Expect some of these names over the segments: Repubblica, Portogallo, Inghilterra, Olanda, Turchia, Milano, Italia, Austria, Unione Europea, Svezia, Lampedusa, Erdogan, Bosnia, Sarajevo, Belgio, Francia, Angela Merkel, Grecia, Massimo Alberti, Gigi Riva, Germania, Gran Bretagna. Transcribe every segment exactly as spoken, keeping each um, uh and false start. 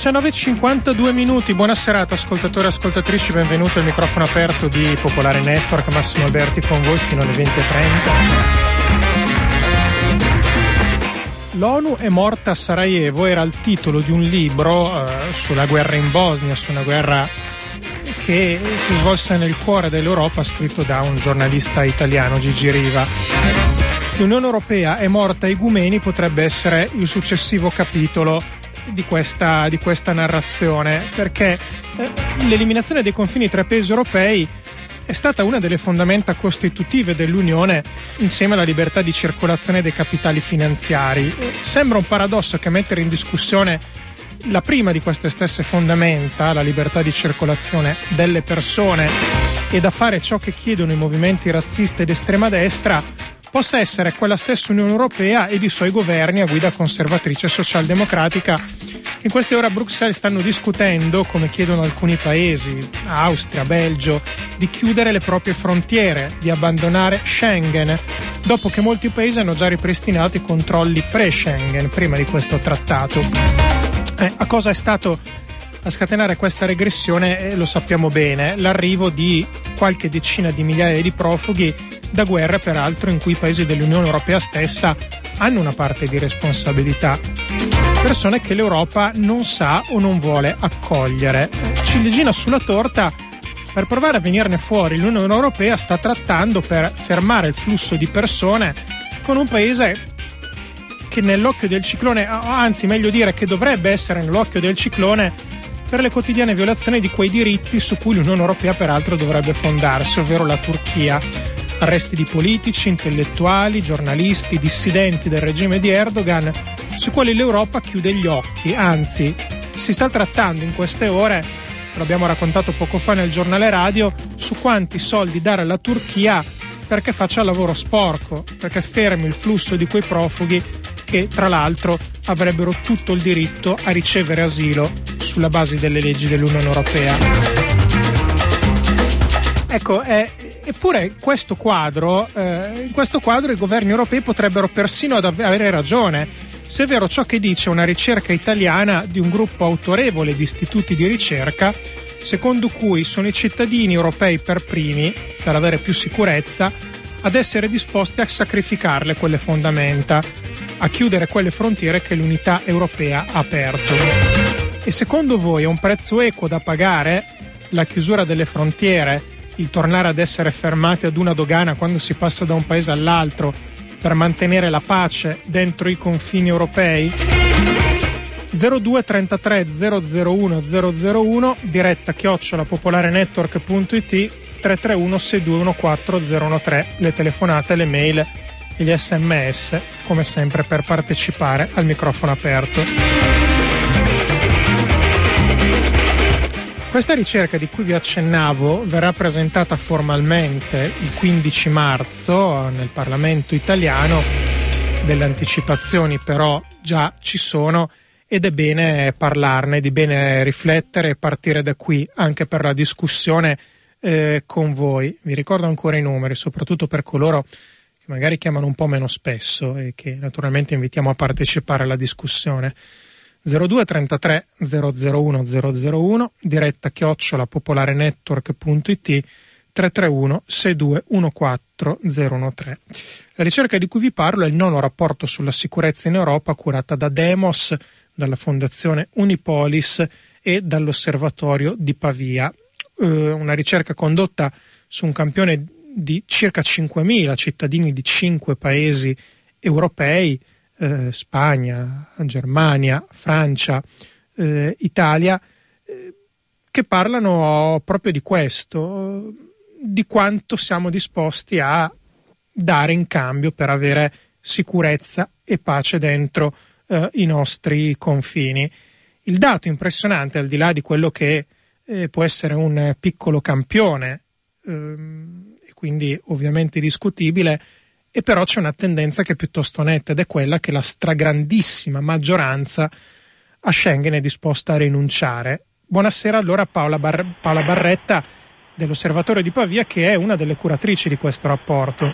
diciannove e cinquantadue minuti. Buona serata ascoltatori e ascoltatrici, benvenuti al microfono aperto di Popolare Network, Massimo Alberti con voi fino alle venti e trenta. L'ONU è morta a Sarajevo era il titolo di un libro eh, sulla guerra in Bosnia, su una guerra che si svolse nel cuore dell'Europa, scritto da un giornalista italiano, Gigi Riva. L'Unione Europea è morta ai gumeni potrebbe essere il successivo capitolo di questa, di questa narrazione, perché eh, l'eliminazione dei confini tra paesi europei è stata una delle fondamenta costitutive dell'Unione, insieme alla libertà di circolazione dei capitali finanziari. Sembra un paradosso che mettere in discussione la prima di queste stesse fondamenta, la libertà di circolazione delle persone, e da fare ciò che chiedono i movimenti razzisti ed estrema destra, possa essere quella stessa Unione Europea ed i suoi governi a guida conservatrice e socialdemocratica, che in queste ore a Bruxelles stanno discutendo, come chiedono alcuni paesi, Austria, Belgio, di chiudere le proprie frontiere, di abbandonare Schengen, dopo che molti paesi hanno già ripristinato i controlli pre-Schengen, prima di questo trattato. Eh, a cosa è stato a scatenare questa regressione? Eh, lo sappiamo bene, l'arrivo di qualche decina di migliaia di profughi da guerre, peraltro, in cui i paesi dell'Unione Europea stessa hanno una parte di responsabilità. Persone che l'Europa non sa o non vuole accogliere. Ciliegina sulla torta, per provare a venirne fuori, l'Unione Europea sta trattando per fermare il flusso di persone con un paese che nell'occhio del ciclone, anzi meglio dire che dovrebbe essere nell'occhio del ciclone per le quotidiane violazioni di quei diritti su cui l'Unione Europea peraltro dovrebbe fondarsi, ovvero la Turchia. Arresti di politici, intellettuali, giornalisti, dissidenti del regime di Erdogan, sui quali l'Europa chiude gli occhi, anzi si sta trattando in queste ore, l'abbiamo raccontato poco fa nel giornale radio, su quanti soldi dare alla Turchia perché faccia il lavoro sporco, perché fermi il flusso di quei profughi che tra l'altro avrebbero tutto il diritto a ricevere asilo sulla base delle leggi dell'Unione Europea. Ecco, è Eppure questo quadro, eh, in questo quadro i governi europei potrebbero persino ad avere ragione, se è vero ciò che dice una ricerca italiana di un gruppo autorevole di istituti di ricerca, secondo cui sono i cittadini europei per primi, per avere più sicurezza, ad essere disposti a sacrificarle quelle fondamenta, a chiudere quelle frontiere che l'unità europea ha aperto. E secondo voi è un prezzo equo da pagare la chiusura delle frontiere? Il tornare ad essere fermati ad una dogana quando si passa da un paese all'altro per mantenere la pace dentro i confini europei? zero due trentatré zero zero uno zero zero uno, diretta chiocciola popolarenetwork.it, tre tre uno sei due uno quattro zero uno tre, le telefonate, le mail e gli sms come sempre per partecipare al microfono aperto. Questa ricerca di cui vi accennavo verrà presentata formalmente il quindici marzo nel Parlamento italiano, delle anticipazioni però già ci sono ed è bene parlarne, di bene riflettere e partire da qui anche per la discussione eh, con voi. Vi ricordo ancora i numeri, soprattutto per coloro che magari chiamano un po' meno spesso e che naturalmente invitiamo a partecipare alla discussione. zero due trentatré zero zero uno zero zero uno, diretta chiocciola popolarenetwork.it, tre tre uno sei due uno quattro zero uno tre. La ricerca di cui vi parlo è il nono rapporto sulla sicurezza in Europa, curata da Demos, dalla Fondazione Unipolis e dall'Osservatorio di Pavia. Eh, una ricerca condotta su un campione di circa cinquemila cittadini di cinque paesi europei, Eh, Spagna, Germania, Francia, eh, Italia, eh, che parlano proprio di questo, di quanto siamo disposti a dare in cambio per avere sicurezza e pace dentro eh, i nostri confini. Il dato impressionante, al di là di quello che eh, può essere un piccolo campione, ehm, e quindi ovviamente discutibile, e però c'è una tendenza che è piuttosto netta ed è quella che la stragrandissima maggioranza a Schengen è disposta a rinunciare. Buonasera allora a Paola, Bar- Paola Barretta dell'Osservatorio di Pavia, che è una delle curatrici di questo rapporto.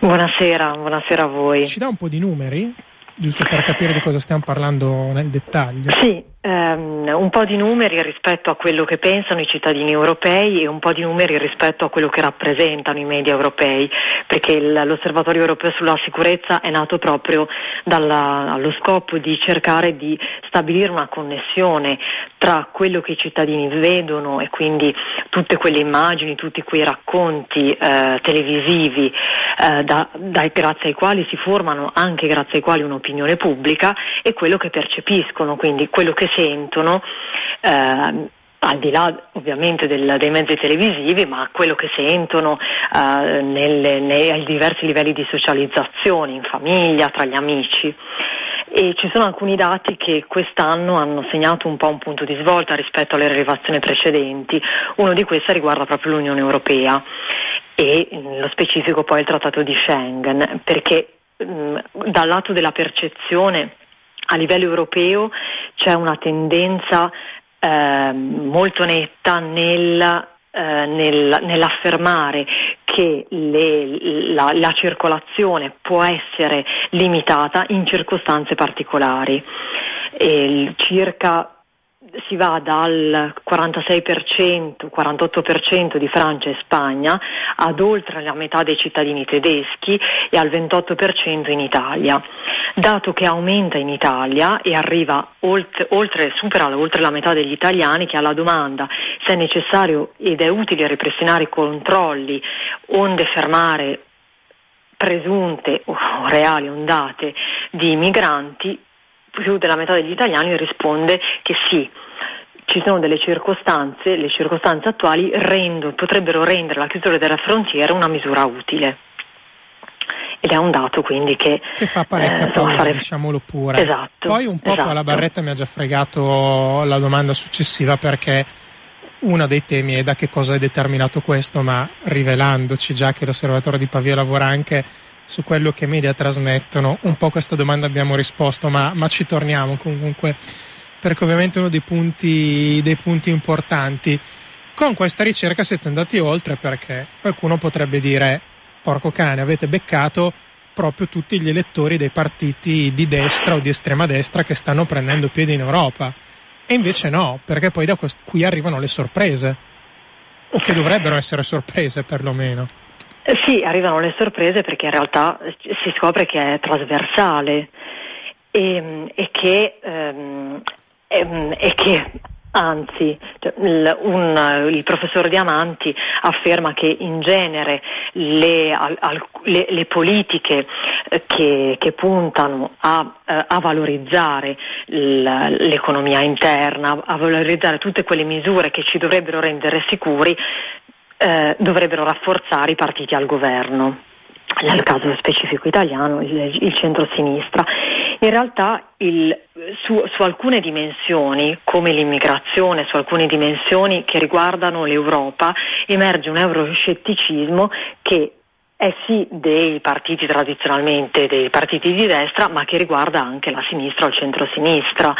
Buonasera, buonasera a voi. Ci dà un po' di numeri, giusto per capire di cosa stiamo parlando nel dettaglio. Sì, Um, un po' di numeri rispetto a quello che pensano i cittadini europei e un po' di numeri rispetto a quello che rappresentano i media europei, perché il, l'Osservatorio Europeo sulla Sicurezza è nato proprio dalla, allo scopo di cercare di stabilire una connessione tra quello che i cittadini vedono e quindi tutte quelle immagini, tutti quei racconti eh, televisivi eh, da, dai, grazie ai quali si formano, anche grazie ai quali, un'opinione pubblica, e quello che percepiscono, quindi quello che sentono, eh, al di là ovviamente del, dei mezzi televisivi, ma quello che sentono eh, nelle, nei, ai diversi livelli di socializzazione, in famiglia, tra gli amici. E ci sono alcuni dati che quest'anno hanno segnato un po' un punto di svolta rispetto alle rilevazioni precedenti. Uno di questi riguarda proprio l'Unione Europea e nello specifico poi il Trattato di Schengen, perché mh, dal lato della percezione a livello europeo c'è una tendenza eh, molto netta nel, eh, nel, nell'affermare che le, la, la circolazione può essere limitata in circostanze particolari. E circa si va dal quarantasei per cento, quarantotto per cento di Francia e Spagna ad oltre la metà dei cittadini tedeschi e al ventotto per cento in Italia. Dato che aumenta in Italia e arriva oltre, oltre supera oltre la metà degli italiani, che alla domanda se è necessario ed è utile ripristinare i controlli onde fermare presunte o reali ondate di migranti, più della metà degli italiani risponde che sì, ci sono delle circostanze, le circostanze attuali rendo, potrebbero rendere la chiusura della frontiera una misura utile. Ed è un dato quindi che, che fa parecchia eh, paura, fare... diciamolo pure. Esatto. Poi un po' esatto. Paola Barretta mi ha già fregato la domanda successiva, perché uno dei temi è da che cosa è determinato questo, ma rivelandoci già che l'Osservatorio di Pavia lavora anche su quello che i media trasmettono, un po' questa domanda abbiamo risposto, ma, ma ci torniamo comunque, perché ovviamente uno dei punti, dei punti importanti. Con questa ricerca siete andati oltre, perché qualcuno potrebbe dire: porco cane, avete beccato proprio tutti gli elettori dei partiti di destra o di estrema destra che stanno prendendo piede in Europa. E invece no, perché poi da qui arrivano le sorprese, o che dovrebbero essere sorprese perlomeno. Sì, arrivano le sorprese, perché in realtà si scopre che è trasversale e, e che, um, e, e che anzi, cioè, il, un, il professor Diamanti afferma che in genere le, al, le, le politiche che, che puntano a, a valorizzare l'economia interna, a valorizzare tutte quelle misure che ci dovrebbero rendere sicuri, Eh, dovrebbero rafforzare i partiti al governo, nel caso specifico italiano il, il centro-sinistra. In realtà il, su, su alcune dimensioni, come l'immigrazione, su alcune dimensioni che riguardano l'Europa, emerge un euroscetticismo che è sì dei partiti tradizionalmente, dei partiti di destra, ma che riguarda anche la sinistra o il centrosinistra,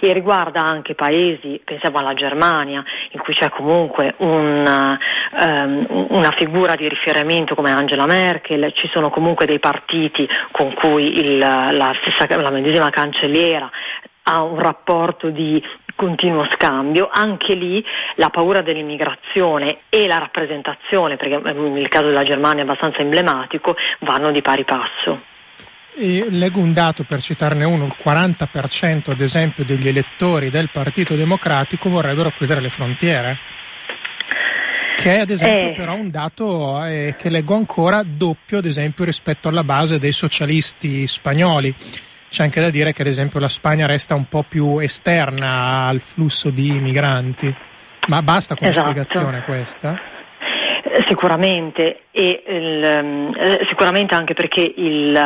e riguarda anche paesi, pensiamo alla Germania, in cui c'è comunque un, um, una figura di riferimento come Angela Merkel, ci sono comunque dei partiti con cui il, la stessa, la medesima cancelliera ha un rapporto di continuo scambio. Anche lì la paura dell'immigrazione e la rappresentazione, perché il caso della Germania è abbastanza emblematico, vanno di pari passo. E leggo un dato, per citarne uno: il quaranta per cento ad esempio degli elettori del Partito Democratico vorrebbero chiudere le frontiere, che è ad esempio eh. però un dato eh, che leggo ancora doppio ad esempio rispetto alla base dei socialisti spagnoli. C'è anche da dire che ad esempio la Spagna resta un po' più esterna al flusso di migranti, ma basta con la esatto. spiegazione questa? Sicuramente, e il, sicuramente anche perché il,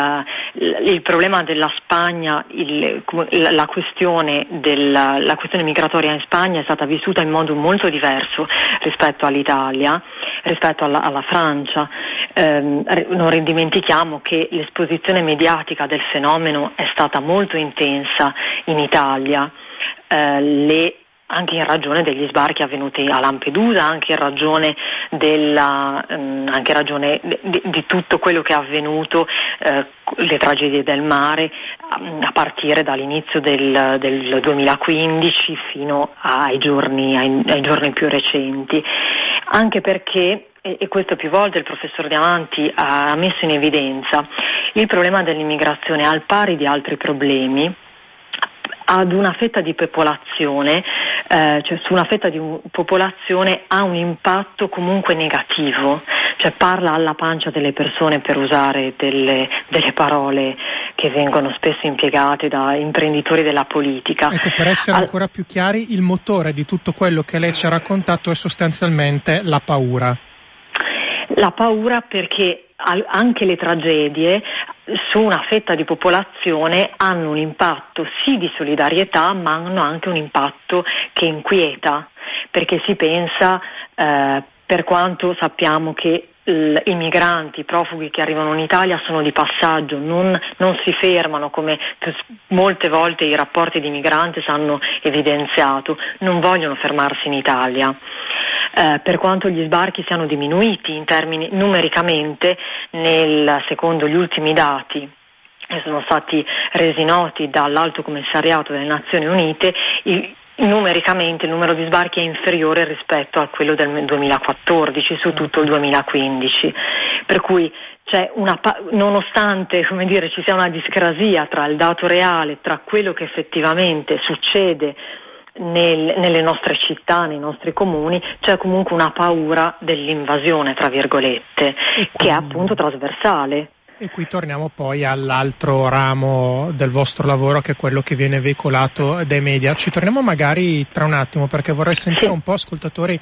il problema della Spagna, il, la questione della la questione migratoria in Spagna è stata vissuta in modo molto diverso rispetto all'Italia, rispetto alla, alla Francia. Eh, non dimentichiamo che l'esposizione mediatica del fenomeno è stata molto intensa in Italia, eh, le anche in ragione degli sbarchi avvenuti a Lampedusa, anche in ragione della, ehm, anche in ragione di, di tutto quello che è avvenuto, eh, le tragedie del mare, a partire dall'inizio del, del duemilaquindici fino ai giorni, ai, ai giorni più recenti, anche perché, e questo più volte il professor Diamanti ha messo in evidenza, il problema dell'immigrazione, al pari di altri problemi, ad una fetta di popolazione, eh, cioè su una fetta di un, popolazione ha un impatto comunque negativo, cioè parla alla pancia delle persone, per usare delle, delle parole che vengono spesso impiegate da imprenditori della politica. Ecco, per essere ancora più chiari, il motore di tutto quello che lei ci ha raccontato è sostanzialmente la paura. La paura, perché anche le tragedie su una fetta di popolazione hanno un impatto sì di solidarietà, ma hanno anche un impatto che inquieta, perché si pensa, eh, per quanto sappiamo che i migranti, i profughi che arrivano in Italia sono di passaggio, non, non si fermano, come molte volte i rapporti di migranti hanno evidenziato, non vogliono fermarsi in Italia. Eh, per quanto gli sbarchi siano diminuiti in termini numericamente, nel, secondo gli ultimi dati che sono stati resi noti dall'Alto Commissariato delle Nazioni Unite, il, numericamente il numero di sbarchi è inferiore rispetto a quello del duemilaquattordici su tutto il duemilaquindici, per cui c'è una, nonostante, come dire, ci sia una discrasia tra il dato reale, tra quello che effettivamente succede nel, nelle nostre città, nei nostri comuni, c'è comunque una paura dell'invasione, tra virgolette, qui, che è appunto trasversale. E qui torniamo poi all'altro ramo del vostro lavoro, che è quello che viene veicolato dai media. Ci torniamo magari tra un attimo, perché vorrei sentire un po' ascoltatori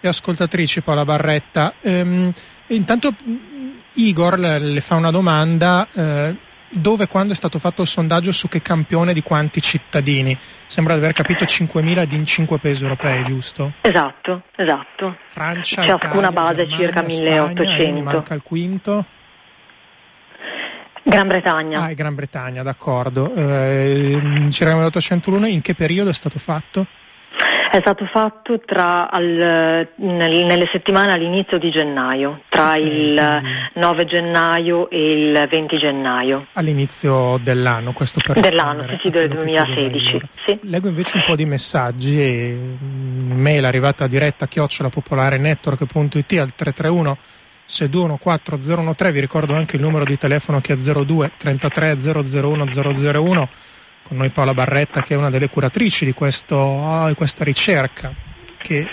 e ascoltatrici. Paola Barretta, ehm, intanto Igor le fa una domanda, eh, dove e quando è stato fatto il sondaggio su che campione di quanti cittadini? Sembra di aver capito cinquemila in cinque paesi europei, giusto? Esatto, esatto. Francia, ciascuna Italia, base Germania, circa milleottocento. Spagna, manca il quinto. Gran Bretagna. Ah, Gran Bretagna, d'accordo. Eh, circa milleottocentouno, in che periodo è stato fatto? È stato fatto tra al, nelle settimane all'inizio di gennaio, tra okay, il nove gennaio e il venti gennaio. All'inizio dell'anno, questo per dell'anno, sì, sì, del duemilasedici. Sì. Leggo invece un po' di messaggi, e mail arrivata diretta a chiocciola popolare network punto it al tre tre uno sei due uno quattro zero uno tre. Vi ricordo anche il numero di telefono, che è zero due trentatré zero zero uno zero zero uno. Con noi Paola Barretta, che è una delle curatrici di, questo, di questa ricerca che,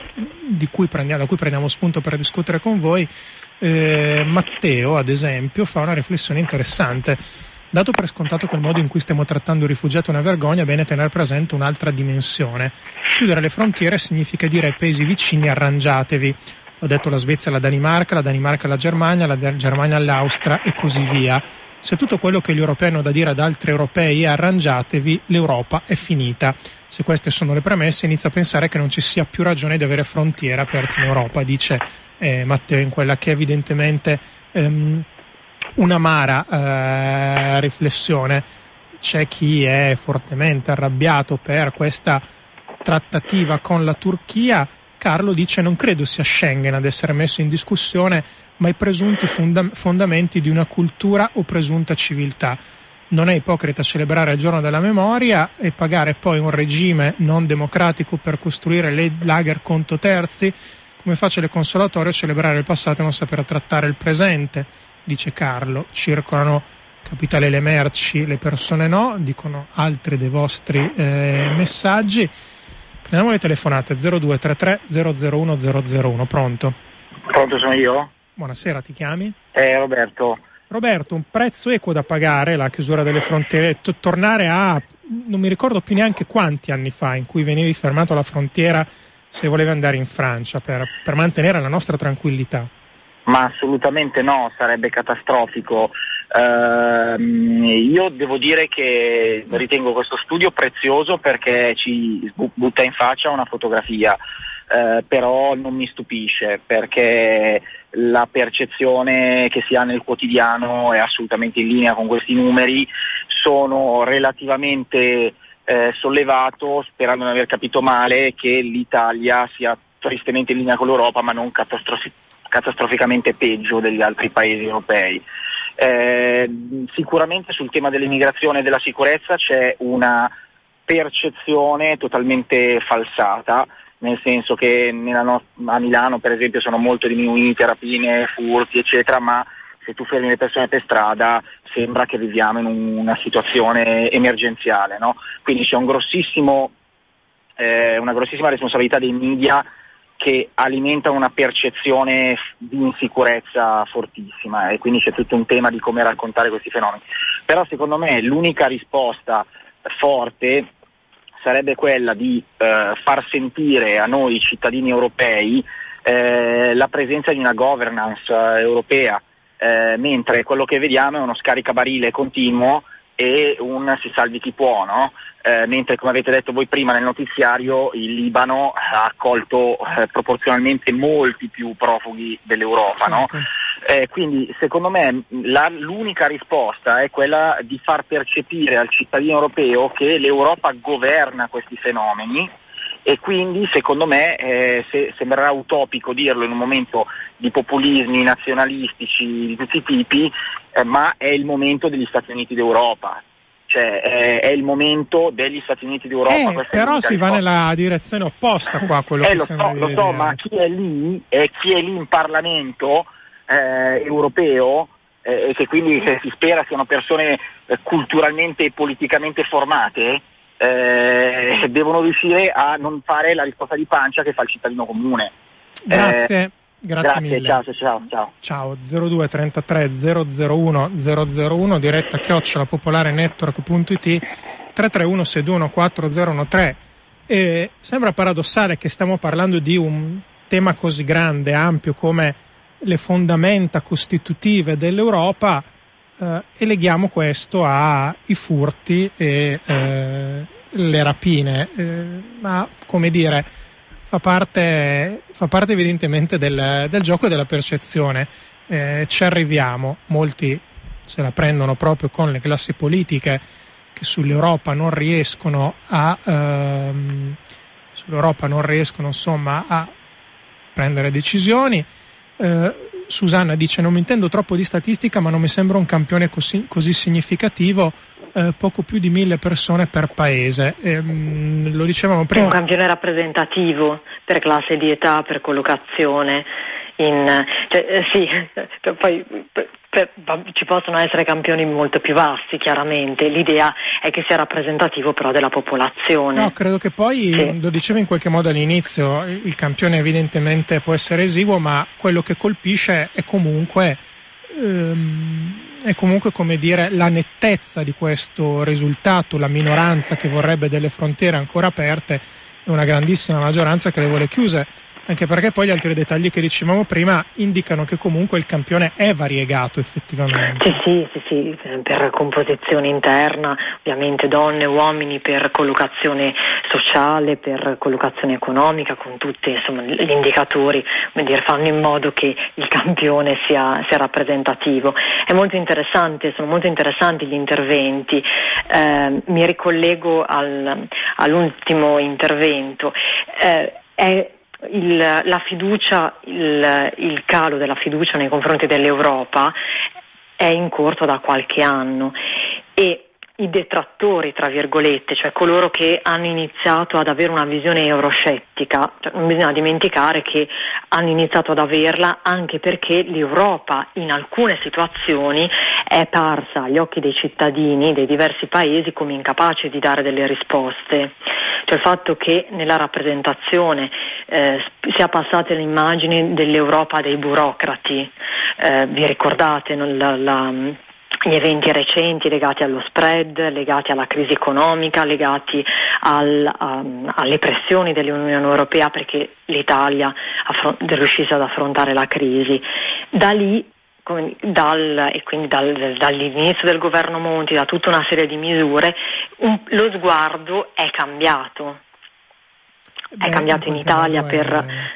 di cui prendiamo, da cui prendiamo spunto per discutere con voi. eh, Matteo, ad esempio, fa una riflessione interessante. Dato per scontato che il modo in cui stiamo trattando i rifugiati è una vergogna, è bene tenere presente un'altra dimensione. Chiudere le frontiere significa dire ai paesi vicini: arrangiatevi. Ho detto la Svezia alla Danimarca, la Danimarca alla Germania, la Germania all'Austria e così via. Se tutto quello che gli europei hanno da dire ad altri europei è arrangiatevi, l'Europa è finita. Se queste sono le premesse, inizia a pensare che non ci sia più ragione di avere frontiere aperte in Europa, dice eh, Matteo, in quella che è evidentemente ehm, un'amara eh, riflessione. C'è chi è fortemente arrabbiato per questa trattativa con la Turchia. Carlo dice: non credo sia Schengen ad essere messo in discussione, ma i presunti fonda- fondamenti di una cultura o presunta civiltà. Non è ipocrita celebrare il giorno della memoria e pagare poi un regime non democratico per costruire le lager contro terzi. Come facile consolatorio celebrare il passato e non saper trattare il presente, dice Carlo. Circolano capitale le merci, le persone no, dicono altri dei vostri eh, messaggi. Prendiamo le telefonate. Zero due trentatré zero zero uno zero zero uno. Pronto? Pronto, sono io? Buonasera, ti chiami? Eh, Roberto. Roberto, un prezzo equo da pagare la chiusura delle frontiere. T- tornare a, non mi ricordo più neanche quanti anni fa, in cui venivi fermato alla frontiera se volevi andare in Francia, per, per mantenere la nostra tranquillità. Ma assolutamente no, sarebbe catastrofico. Uh, io devo dire che ritengo questo studio prezioso, perché ci butta in faccia una fotografia, uh, però non mi stupisce, perché la percezione che si ha nel quotidiano è assolutamente in linea con questi numeri. Sono relativamente eh, sollevato, sperando di non aver capito male, che l'Italia sia tristemente in linea con l'Europa, ma non catastrof- catastroficamente peggio degli altri paesi europei. Eh, sicuramente sul tema dell'immigrazione e della sicurezza c'è una percezione totalmente falsata, nel senso che nella no- a Milano per esempio sono molto diminuite rapine, furti eccetera, ma se tu fermi le persone per strada sembra che viviamo in un- una situazione emergenziale, no? Quindi c'è un grossissimo, eh, una grossissima responsabilità dei media che alimentano una percezione di insicurezza fortissima, e quindi c'è tutto un tema di come raccontare questi fenomeni. Però secondo me l'unica risposta forte sarebbe quella di eh, far sentire a noi cittadini europei eh, la presenza di una governance eh, europea, eh, mentre quello che vediamo è uno scaricabarile continuo e un si salvi chi può, no? Eh, mentre, come avete detto voi prima nel notiziario, il Libano ha accolto eh, proporzionalmente molti più profughi dell'Europa, certo. No? Eh, quindi secondo me la, l'unica risposta è quella di far percepire al cittadino europeo che l'Europa governa questi fenomeni, e quindi secondo me eh, se, sembrerà utopico dirlo in un momento di populismi nazionalistici di tutti i tipi, eh, ma è il momento degli Stati Uniti d'Europa. Cioè è, è il momento degli Stati Uniti d'Europa. Eh, però si va nella direzione opposta qua, quello eh, che lo so, lo so, ma chi è lì e chi è lì in Parlamento eh, europeo eh, e che quindi eh, si spera siano persone eh, culturalmente e politicamente formate, eh, devono riuscire a non fare la risposta di pancia che fa il cittadino comune. Grazie. Eh, Grazie, Grazie mille. Ciao, ciao, ciao. Ciao, zero due trentatré zero zero uno zero zero uno, diretta chiocciola popolare network punto it, tre tre uno sei due uno quattro zero uno tre. E sembra paradossale che stiamo parlando di un tema così grande, ampio, come le fondamenta costitutive dell'Europa, eh, e leghiamo questo ai furti e eh, le rapine. Eh, ma, come dire, Fa parte, fa parte evidentemente del, del gioco e della percezione. Eh, ci arriviamo, molti se la prendono proprio con le classi politiche che sull'Europa non riescono a ehm, sull'Europa non riescono insomma a prendere decisioni. Eh, Susanna dice: non mi intendo troppo di statistica, ma non mi sembra un campione così, così significativo. Eh, poco più di mille persone per paese, eh, mh, lo dicevamo prima. Un campione rappresentativo per classe di età, per collocazione, in, cioè, eh, sì, poi per, per, ci possono essere campioni molto più vasti, chiaramente. L'idea è che sia rappresentativo però della popolazione. No, credo che poi, sì. Lo dicevo in qualche modo all'inizio, il campione evidentemente può essere esiguo, ma quello che colpisce è comunque... Ehm, è comunque, come dire, la nettezza di questo risultato, la minoranza che vorrebbe delle frontiere ancora aperte e una grandissima maggioranza che le vuole chiuse, anche perché poi gli altri dettagli che dicevamo prima indicano che comunque il campione è variegato effettivamente. Sì, sì, sì, sì, per composizione interna, ovviamente donne, uomini, per collocazione sociale, per collocazione economica, con tutti insomma gli indicatori, come dire, fanno in modo che il campione sia, sia rappresentativo. È molto interessante, sono molto interessanti gli interventi. Eh, mi ricollego al, all'ultimo intervento. Eh, è Il, la fiducia, il, il calo della fiducia nei confronti dell'Europa è in corso da qualche anno, e i detrattori, tra virgolette, cioè coloro che hanno iniziato ad avere una visione euroscettica, cioè non bisogna dimenticare che hanno iniziato ad averla anche perché l'Europa in alcune situazioni è parsa agli occhi dei cittadini dei diversi paesi come incapace di dare delle risposte. Cioè il fatto che nella rappresentazione eh, sia passata l'immagine dell'Europa dei burocrati, eh, vi ricordate non, la, la gli eventi recenti legati allo spread, legati alla crisi economica, legati al, um, alle pressioni dell'Unione Europea perché l'Italia affron- riuscisse ad affrontare la crisi. Da lì Dal, e quindi dal, dall'inizio del governo Monti, da tutta una serie di misure, un, lo sguardo è cambiato. Beh, è cambiato in Italia per...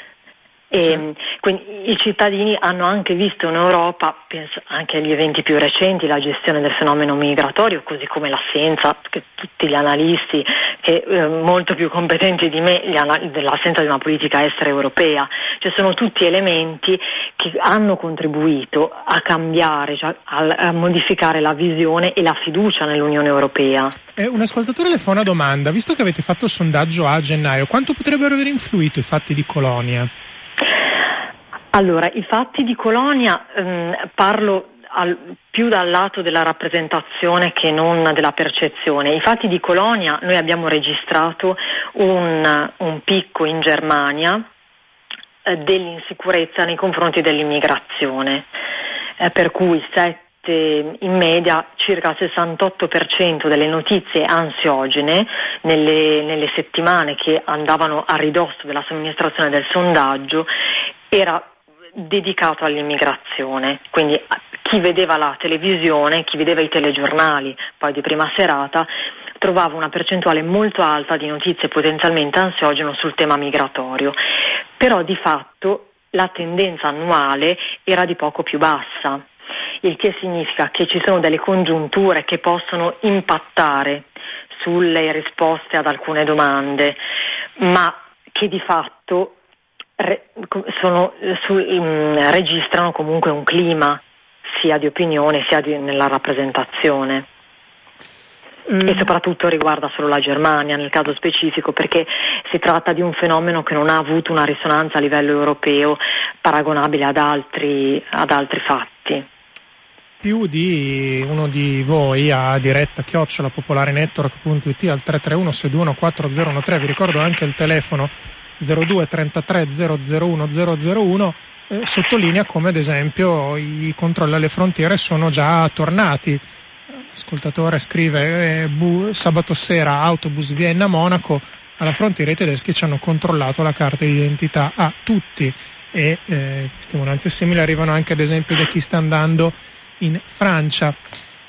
E, quindi i cittadini hanno anche visto in Europa, penso anche agli eventi più recenti, la gestione del fenomeno migratorio, così come l'assenza, che tutti gli analisti che eh, molto più competenti di me, gli anal- dell'assenza di una politica estera europea, cioè sono tutti elementi che hanno contribuito a cambiare, cioè a, a modificare la visione e la fiducia nell'Unione Europea. Eh, un ascoltatore le fa una domanda: visto che avete fatto il sondaggio a gennaio, quanto potrebbero aver influito i fatti di Colonia? Allora, i fatti di Colonia, ehm, parlo al, più dal lato della rappresentazione che non della percezione. I fatti di Colonia, noi abbiamo registrato un, un picco in Germania eh, dell'insicurezza nei confronti dell'immigrazione, eh, per cui sette, in media circa il sessantotto per cento delle notizie ansiogene nelle, nelle settimane che andavano a ridosso della somministrazione del sondaggio era dedicato all'immigrazione, quindi chi vedeva la televisione, chi vedeva i telegiornali poi di prima serata trovava una percentuale molto alta di notizie potenzialmente ansiogene sul tema migratorio, però di fatto la tendenza annuale era di poco più bassa, il che significa che ci sono delle congiunture che possono impattare sulle risposte ad alcune domande, ma che di fatto sono su, um, registrano comunque un clima sia di opinione sia di, nella rappresentazione mm. e soprattutto riguarda solo la Germania nel caso specifico, perché si tratta di un fenomeno che non ha avuto una risonanza a livello europeo paragonabile ad altri, ad altri fatti. Più di uno di voi a diretta chiocciola popolare network punto it al tre tre uno sei due uno quattro zero uno tre, vi ricordo anche il telefono zero due trentatré zero zero uno zero zero uno, eh, sottolinea come ad esempio i controlli alle frontiere sono già tornati. Ascoltatore scrive: eh, bu- sabato sera autobus Vienna Monaco, alla frontiera i tedeschi ci hanno controllato la carta di identità a tutti, e eh, testimonianze simili arrivano anche ad esempio da chi sta andando in Francia.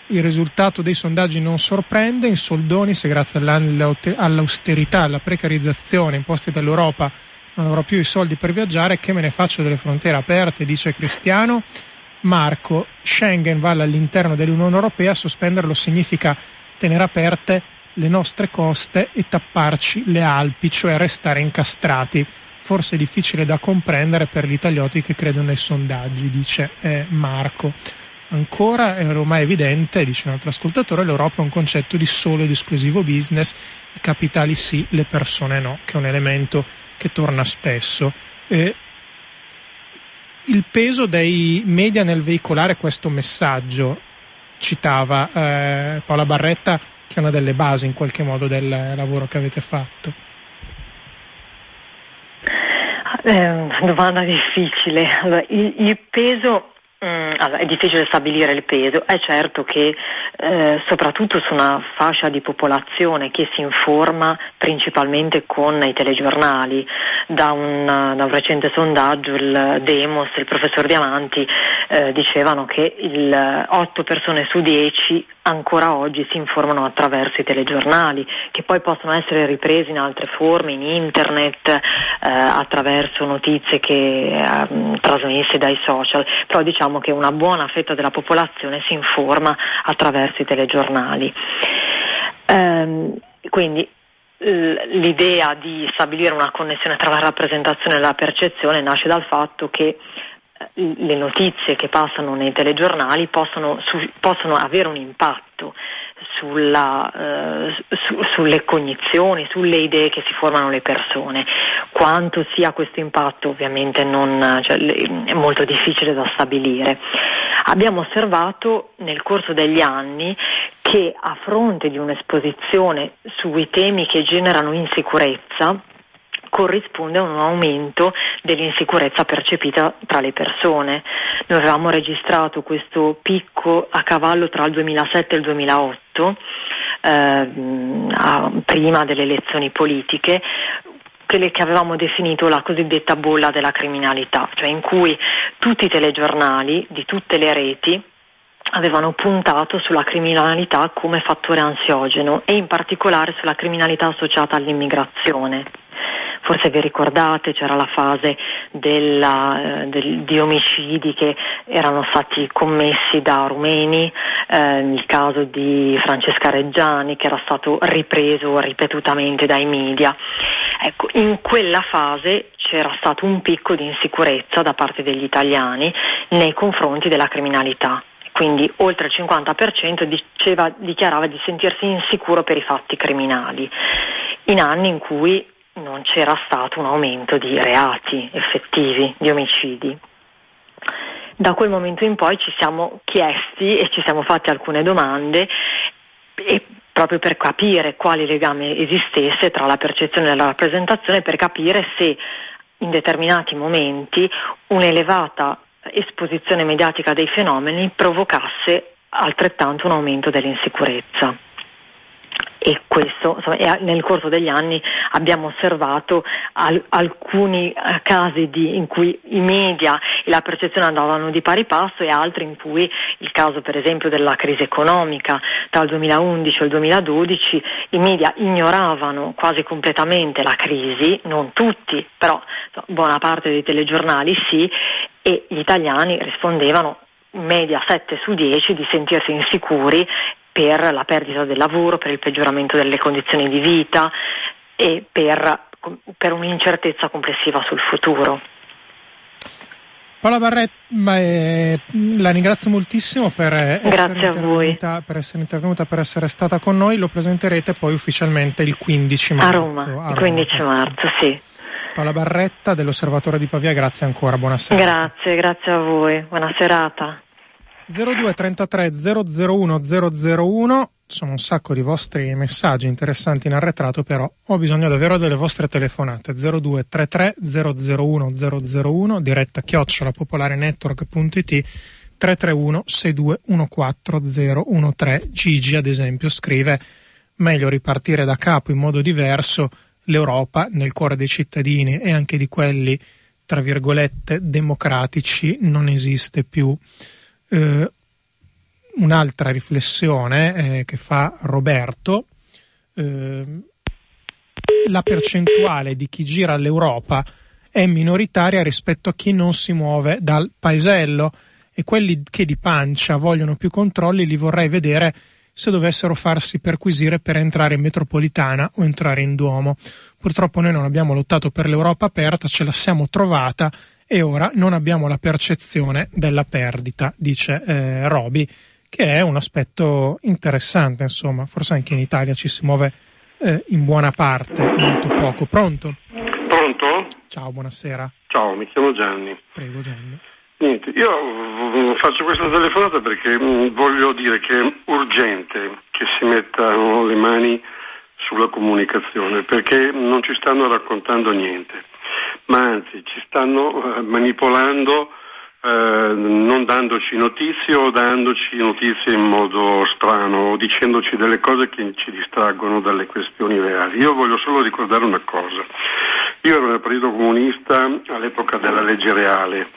Il risultato dei sondaggi non sorprende, in soldoni se grazie all'austerità, alla precarizzazione imposte dall'Europa non avrò più i soldi per viaggiare, che me ne faccio delle frontiere aperte, dice Cristiano. Marco: Schengen vale all'interno dell'Unione Europea, sospenderlo significa tenere aperte le nostre coste e tapparci le Alpi, cioè restare incastrati. Forse è difficile da comprendere per gli italioti che credono ai sondaggi, dice eh, Marco. Ancora è ormai evidente, dice un altro ascoltatore, l'Europa è un concetto di solo ed esclusivo business, i capitali sì, le persone no, che è un elemento che torna spesso. Eh, il peso dei media nel veicolare questo messaggio, citava eh, Paola Barretta, che è una delle basi in qualche modo del lavoro che avete fatto. Eh, domanda difficile. Allora, il, il peso... Allora, è difficile stabilire il peso, è certo che eh, soprattutto su una fascia di popolazione che si informa principalmente con i telegiornali, da un, da un recente sondaggio il Demos, il professor Diamanti eh, dicevano che il otto persone su dieci ancora oggi si informano attraverso i telegiornali, che poi possono essere ripresi in altre forme, in internet, eh, attraverso notizie che eh, trasmesse dai social, però diciamo che una buona fetta della popolazione si informa attraverso i telegiornali. Ehm, quindi l'idea di stabilire una connessione tra la rappresentazione e la percezione nasce dal fatto che le notizie che passano nei telegiornali possono, su, possono avere un impatto sulla, eh, su, sulle cognizioni, sulle idee che si formano le persone. Quanto sia questo impatto ovviamente non, cioè, è molto difficile da stabilire. Abbiamo osservato nel corso degli anni che a fronte di un'esposizione sui temi che generano insicurezza corrisponde a un aumento dell'insicurezza percepita tra le persone. Noi avevamo registrato questo picco a cavallo tra il duemilasette e il duemilaotto, eh, prima delle elezioni politiche, quelle che avevamo definito la cosiddetta bolla della criminalità, cioè in cui tutti i telegiornali di tutte le reti avevano puntato sulla criminalità come fattore ansiogeno e in particolare sulla criminalità associata all'immigrazione. forse vi ricordate, c'era la fase della, eh, del, di omicidi che erano stati commessi da rumeni, eh, il caso di Francesca Reggiani che era stato ripreso ripetutamente dai media. Ecco, in quella fase c'era stato un picco di insicurezza da parte degli italiani nei confronti della criminalità. Quindi oltre il cinquanta per cento diceva, dichiarava di sentirsi insicuro per i fatti criminali, in anni in cui non c'era stato un aumento di reati effettivi, di omicidi. Da quel momento in poi ci siamo chiesti e ci siamo fatti alcune domande, e proprio per capire quale legame esistesse tra la percezione e la rappresentazione, per capire se in determinati momenti un'elevata esposizione mediatica dei fenomeni provocasse altrettanto un aumento dell'insicurezza. E questo, insomma, nel corso degli anni abbiamo osservato al, alcuni casi di, in cui i media e la percezione andavano di pari passo, e altri in cui, il caso per esempio della crisi economica tra il duemilaundici e il duemiladodici, i media ignoravano quasi completamente la crisi, non tutti, però buona parte dei telegiornali sì, e gli italiani rispondevano in media sette su dieci di sentirsi insicuri per la perdita del lavoro, per il peggioramento delle condizioni di vita e per, per un'incertezza complessiva sul futuro. Paola Barretta, eh, la ringrazio moltissimo per essere, a voi. per essere intervenuta, per essere stata con noi. Lo presenterete poi ufficialmente il quindici marzo. A Roma, a Roma il quindici marzo, sì. Paola Barretta dell'Osservatorio di Pavia, grazie ancora, buonasera. Grazie, grazie a voi, buona serata. zero due trentatré zero zero uno zero zero uno, sono un sacco di vostri messaggi interessanti in arretrato, però ho bisogno davvero delle vostre telefonate. Zero due trentatré zero zero uno zero zero uno, diretta chiocciola popolare network punto it, tre tre uno sei due uno quattro zero uno tre. Gigi ad esempio scrive: meglio ripartire da capo in modo diverso, l'Europa nel cuore dei cittadini e anche di quelli tra virgolette democratici non esiste più. Uh, un'altra riflessione eh, che fa Roberto: uh, la percentuale di chi gira all'Europa è minoritaria rispetto a chi non si muove dal paesello, e quelli che di pancia vogliono più controlli li vorrei vedere se dovessero farsi perquisire per entrare in metropolitana o entrare in Duomo. Purtroppo noi non abbiamo lottato per l'Europa aperta, ce la siamo trovata e ora non abbiamo la percezione della perdita, dice eh, Roby, che è un aspetto interessante, insomma, forse anche in Italia ci si muove eh, in buona parte molto poco. Pronto? Pronto? Ciao, buonasera. Ciao, mi chiamo Gianni. Prego, Gianni. Niente, io faccio questa telefonata perché voglio dire che è urgente che si mettano le mani sulla comunicazione, perché non ci stanno raccontando niente, ma anzi ci stanno manipolando, eh, non dandoci notizie o dandoci notizie in modo strano o dicendoci delle cose che ci distraggono dalle questioni reali. Io voglio solo ricordare una cosa: io ero nel Partito Comunista all'epoca della legge reale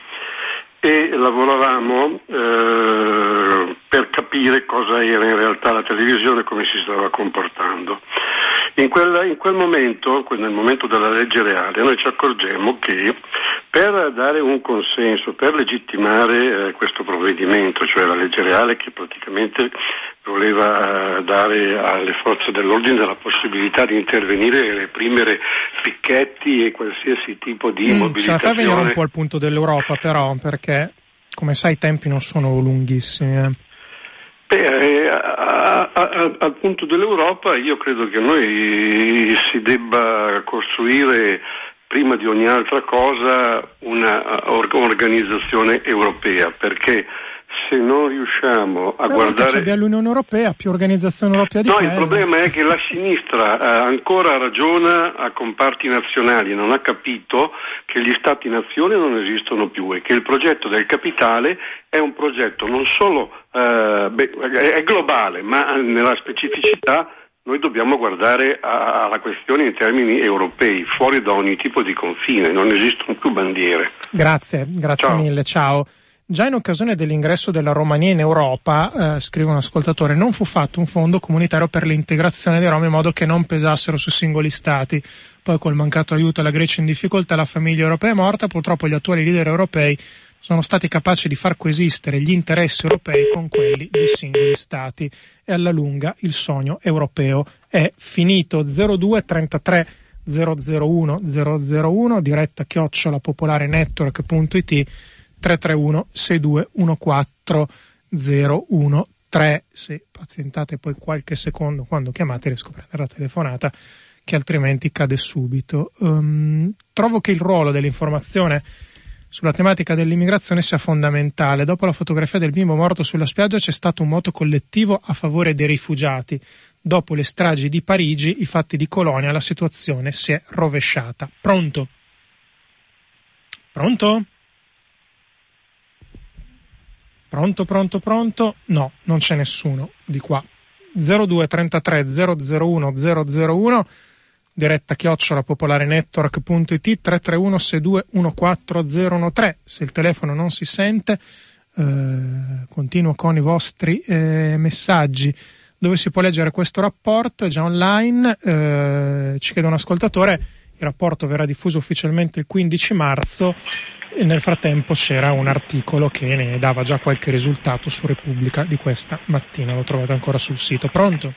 e lavoravamo eh, per capire cosa era in realtà la televisione, come si stava comportando. In quella, in quel momento, nel momento della legge reale, noi ci accorgemmo che per dare un consenso, per legittimare eh, questo provvedimento, cioè la legge reale che praticamente voleva eh, dare alle forze dell'ordine la possibilità di intervenire e reprimere picchetti e qualsiasi tipo di mm, mobilitazione. Ce la fa venire un po' al punto dell'Europa però, perché come sai i tempi non sono lunghissimi. Eh. Beh, a, a, a, al punto dell'Europa io credo che noi si debba costruire prima di ogni altra cosa un'organizzazione europea, perché se non riusciamo a Beh, guardare... C'è abbiamo l'Unione Europea, più organizzazione europea di No, quello. Il problema è che la sinistra ancora ragiona a comparti nazionali, non ha capito che gli stati-nazione non esistono più e che il progetto del capitale è un progetto non solo eh, è globale, ma nella specificità noi dobbiamo guardare alla questione in termini europei, fuori da ogni tipo di confine, non esistono più bandiere. Grazie, grazie ciao. mille, ciao. Già in occasione dell'ingresso della Romania in Europa, eh, scrive un ascoltatore, non fu fatto un fondo comunitario per l'integrazione dei Rom in modo che non pesassero su singoli stati. poi col mancato aiuto alla Grecia in difficoltà la famiglia europea è morta. Purtroppo gli attuali leader europei sono stati capaci di far coesistere gli interessi europei con quelli dei singoli stati e alla lunga il sogno europeo è finito. zero due trentatré zero zero uno zero zero uno diretta chiocciola popolare network punto it tre tre uno sei due uno quattro zero uno tre. Se pazientate poi qualche secondo quando chiamate riesco a prendere la telefonata che altrimenti cade subito. Um, trovo che il ruolo dell'informazione sulla tematica dell'immigrazione sia fondamentale. Dopo la fotografia del bimbo morto sulla spiaggia c'è stato un moto collettivo a favore dei rifugiati. Dopo le stragi di Parigi, i fatti di Colonia, la situazione si è rovesciata. Pronto? Pronto? Pronto, pronto, pronto? No, non c'è nessuno di qua. zero due trentatré zero zero uno zero zero uno diretta chiocciola popolare network punto it tre tre uno sei due uno quattro zero uno tre. Se il telefono non si sente, eh, continuo con i vostri eh, messaggi. Dove si può leggere questo rapporto? È già online, eh, ci chiede un ascoltatore, il rapporto verrà diffuso ufficialmente il quindici marzo e nel frattempo c'era un articolo che ne dava già qualche risultato su Repubblica di questa mattina, lo trovate ancora sul sito. Pronto?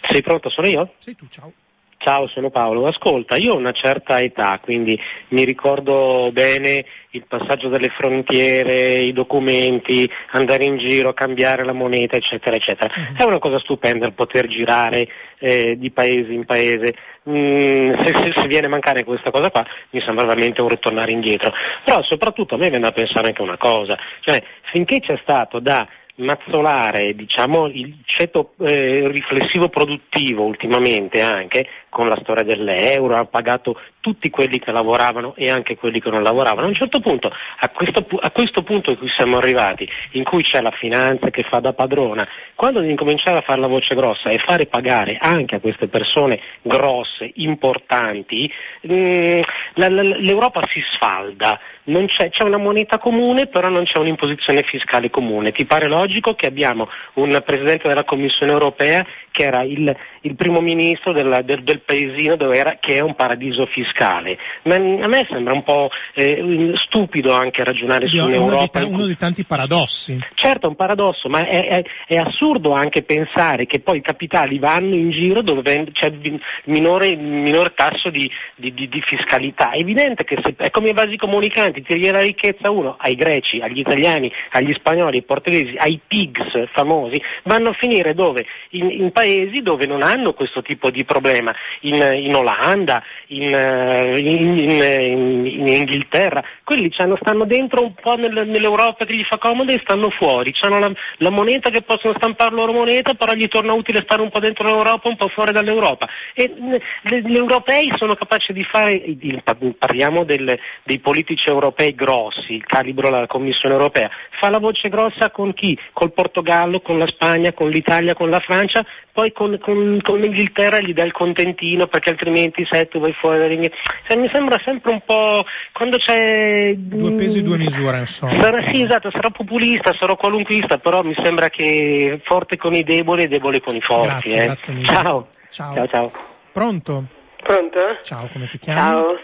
Sei pronto? Sono io? Sei tu, ciao. Ciao, sono Paolo. Ascolta, io ho una certa età, quindi mi ricordo bene il passaggio delle frontiere, i documenti, andare in giro, cambiare la moneta, eccetera, eccetera. È una cosa stupenda il poter girare eh, di paese in paese. Mm, se, se, se viene a mancare questa cosa qua, mi sembra veramente un ritornare indietro. Però soprattutto a me viene da pensare anche una cosa, cioè finché c'è stato da mazzolare diciamo il ceto eh, riflessivo produttivo ultimamente anche con la storia dell'euro, ha pagato tutti quelli che lavoravano e anche quelli che non lavoravano. A un certo punto, a questo, a questo punto in cui siamo arrivati, in cui c'è la finanza che fa da padrona, quando devi cominciare a fare la voce grossa e fare pagare anche a queste persone grosse, importanti, mh, la, la, l'Europa si sfalda, non c'è, c'è una moneta comune però non c'è un'imposizione fiscale comune. Ti pare logico? Logico che abbiamo un Presidente della Commissione Europea che era il, il primo ministro della, del, del paesino dove era, che è un paradiso fiscale. Ma a me sembra un po' eh, stupido anche ragionare su un'Europa. Uno, uno dei tanti paradossi. Certo, è un paradosso, ma è, è, è assurdo anche pensare che poi i capitali vanno in giro dove c'è il minore, minor tasso di, di, di, di fiscalità. È evidente che se, è come i vasi comunicanti, tiri la ricchezza uno ai greci, agli italiani, agli spagnoli, ai portoghesi, ai pigs famosi, vanno a finire dove? In, in paesi dove non hanno questo tipo di problema, in, in Olanda, in, in, in, in Inghilterra, quelli c'hanno, stanno dentro un po' nel, nell'Europa che gli fa comodo e stanno fuori, c'hanno la, la moneta che possono stampare loro moneta, però gli torna utile stare un po' dentro l'Europa, un po' fuori dall'Europa. E le, gli europei sono capaci di fare, di, parliamo del, dei politici europei grossi, il calibro della Commissione Europea, fa la voce grossa con chi? Col Portogallo, con la Spagna, con l'Italia, con la Francia, poi con, con, con l'Inghilterra gli dà il contentino perché altrimenti se tu vai fuori dall'Inghilterra. Cioè, mi sembra sempre un po' quando c'è due pesi due misure insomma. Sarà, sì esatto, sarò populista, sarò qualunquista, però mi sembra che forte con i deboli e debole con i forti. Grazie, eh. grazie mille. Ciao. Ciao. Ciao, ciao. Pronto? Pronto? Ciao, come ti chiami? Ciao.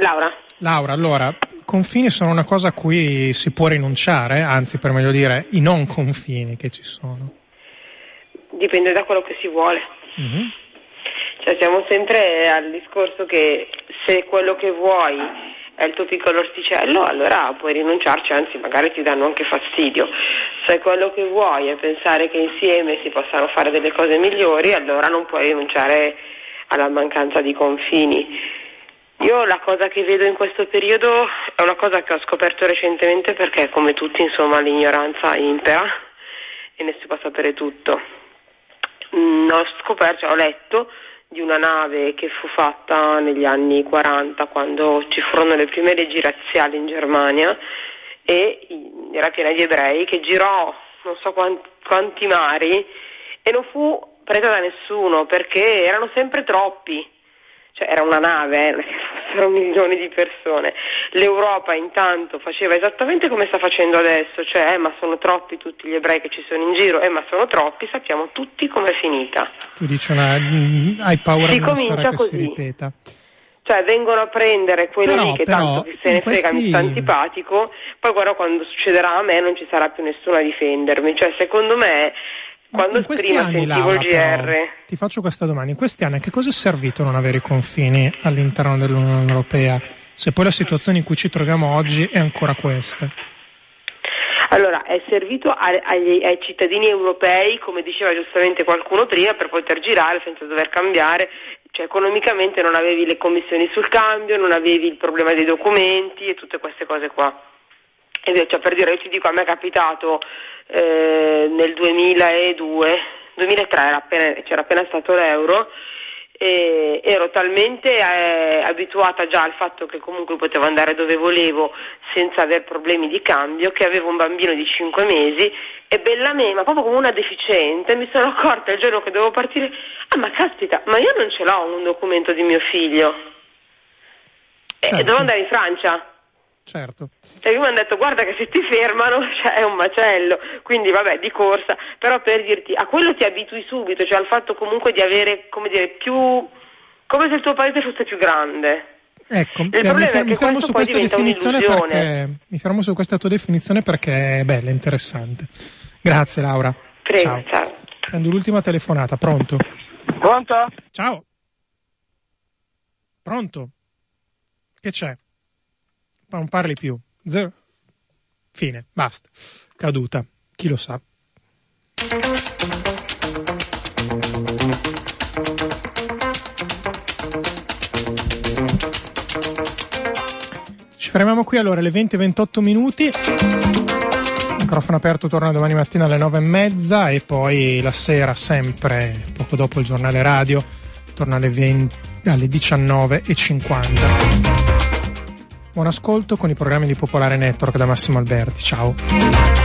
Laura. Laura, allora, confini sono una cosa a cui si può rinunciare, anzi per meglio dire i non confini che ci sono. Dipende da quello che si vuole. Mm-hmm. Cioè siamo sempre al discorso che se quello che vuoi è il tuo piccolo orticello, allora puoi rinunciarci, anzi magari ti danno anche fastidio. Se quello che vuoi è pensare che insieme si possano fare delle cose migliori, allora non puoi rinunciare alla mancanza di confini. Io la cosa che vedo in questo periodo è una cosa che ho scoperto recentemente perché come tutti insomma l'ignoranza impera e nessuno può sapere tutto. Mm, ho scoperto, ho letto di una nave che fu fatta negli anni quaranta quando ci furono le prime leggi razziali in Germania e era piena di ebrei che girò non so quanti, quanti mari e non fu presa da nessuno perché erano sempre troppi. Cioè era una nave, eh, tra un milione di persone. L'Europa intanto faceva esattamente come sta facendo adesso, cioè eh, ma sono troppi tutti gli ebrei che ci sono in giro, eh, ma sono troppi, sappiamo tutti com'è finita. Tu dici una, mh, hai paura si di una storia che così. si ripeta. Cioè vengono a prendere quello però, lì che però, tanto se ne questi... frega, mi sta antipatico, poi guarda quando succederà a me non ci sarà più nessuno a difendermi, cioè secondo me quando in questi prima anni, sentivo Laura, il G R... Però, ti faccio questa domanda, in questi anni a che cosa è servito non avere i confini all'interno dell'Unione Europea, se poi la situazione in cui ci troviamo oggi è ancora questa? Allora, è servito agli, ai cittadini europei, come diceva giustamente qualcuno prima, per poter girare senza dover cambiare, cioè economicamente non avevi le commissioni sul cambio, non avevi il problema dei documenti e tutte queste cose qua. E cioè, per dire, io ti dico, a me è capitato eh, nel duemiladue, duemilatré era appena, c'era appena stato l'euro, e ero talmente eh, abituata già al fatto che comunque potevo andare dove volevo senza aver problemi di cambio, che avevo un bambino di cinque mesi e bella me, ma proprio come una deficiente mi sono accorta il giorno che dovevo partire, ah ma caspita, ma io non ce l'ho un documento di mio figlio, certo. E dovevo andare in Francia, certo, e io mi hanno detto guarda che se ti fermano, cioè, è un macello, quindi vabbè di corsa, però per dirti a quello ti abitui subito, cioè al fatto comunque di avere, come dire, più come se il tuo paese fosse più grande. Ecco, il problema fer- è che mi fermo su questa definizione perché mi fermo su questa tua definizione perché è bella, interessante. Grazie Laura. Prego, ciao. Ciao. Prendo l'ultima telefonata, pronto? Pronto? Ciao. Pronto? Che c'è? Non parli più, zero, fine, basta, caduta, chi lo sa. Ci fermiamo qui allora alle venti e ventotto minuti, microfono aperto torna domani mattina alle nove e mezza e poi la sera sempre poco dopo il giornale radio torna alle, alle diciannove e cinquanta. Buon ascolto con i programmi di Popolare Network da Massimo Alberti. Ciao.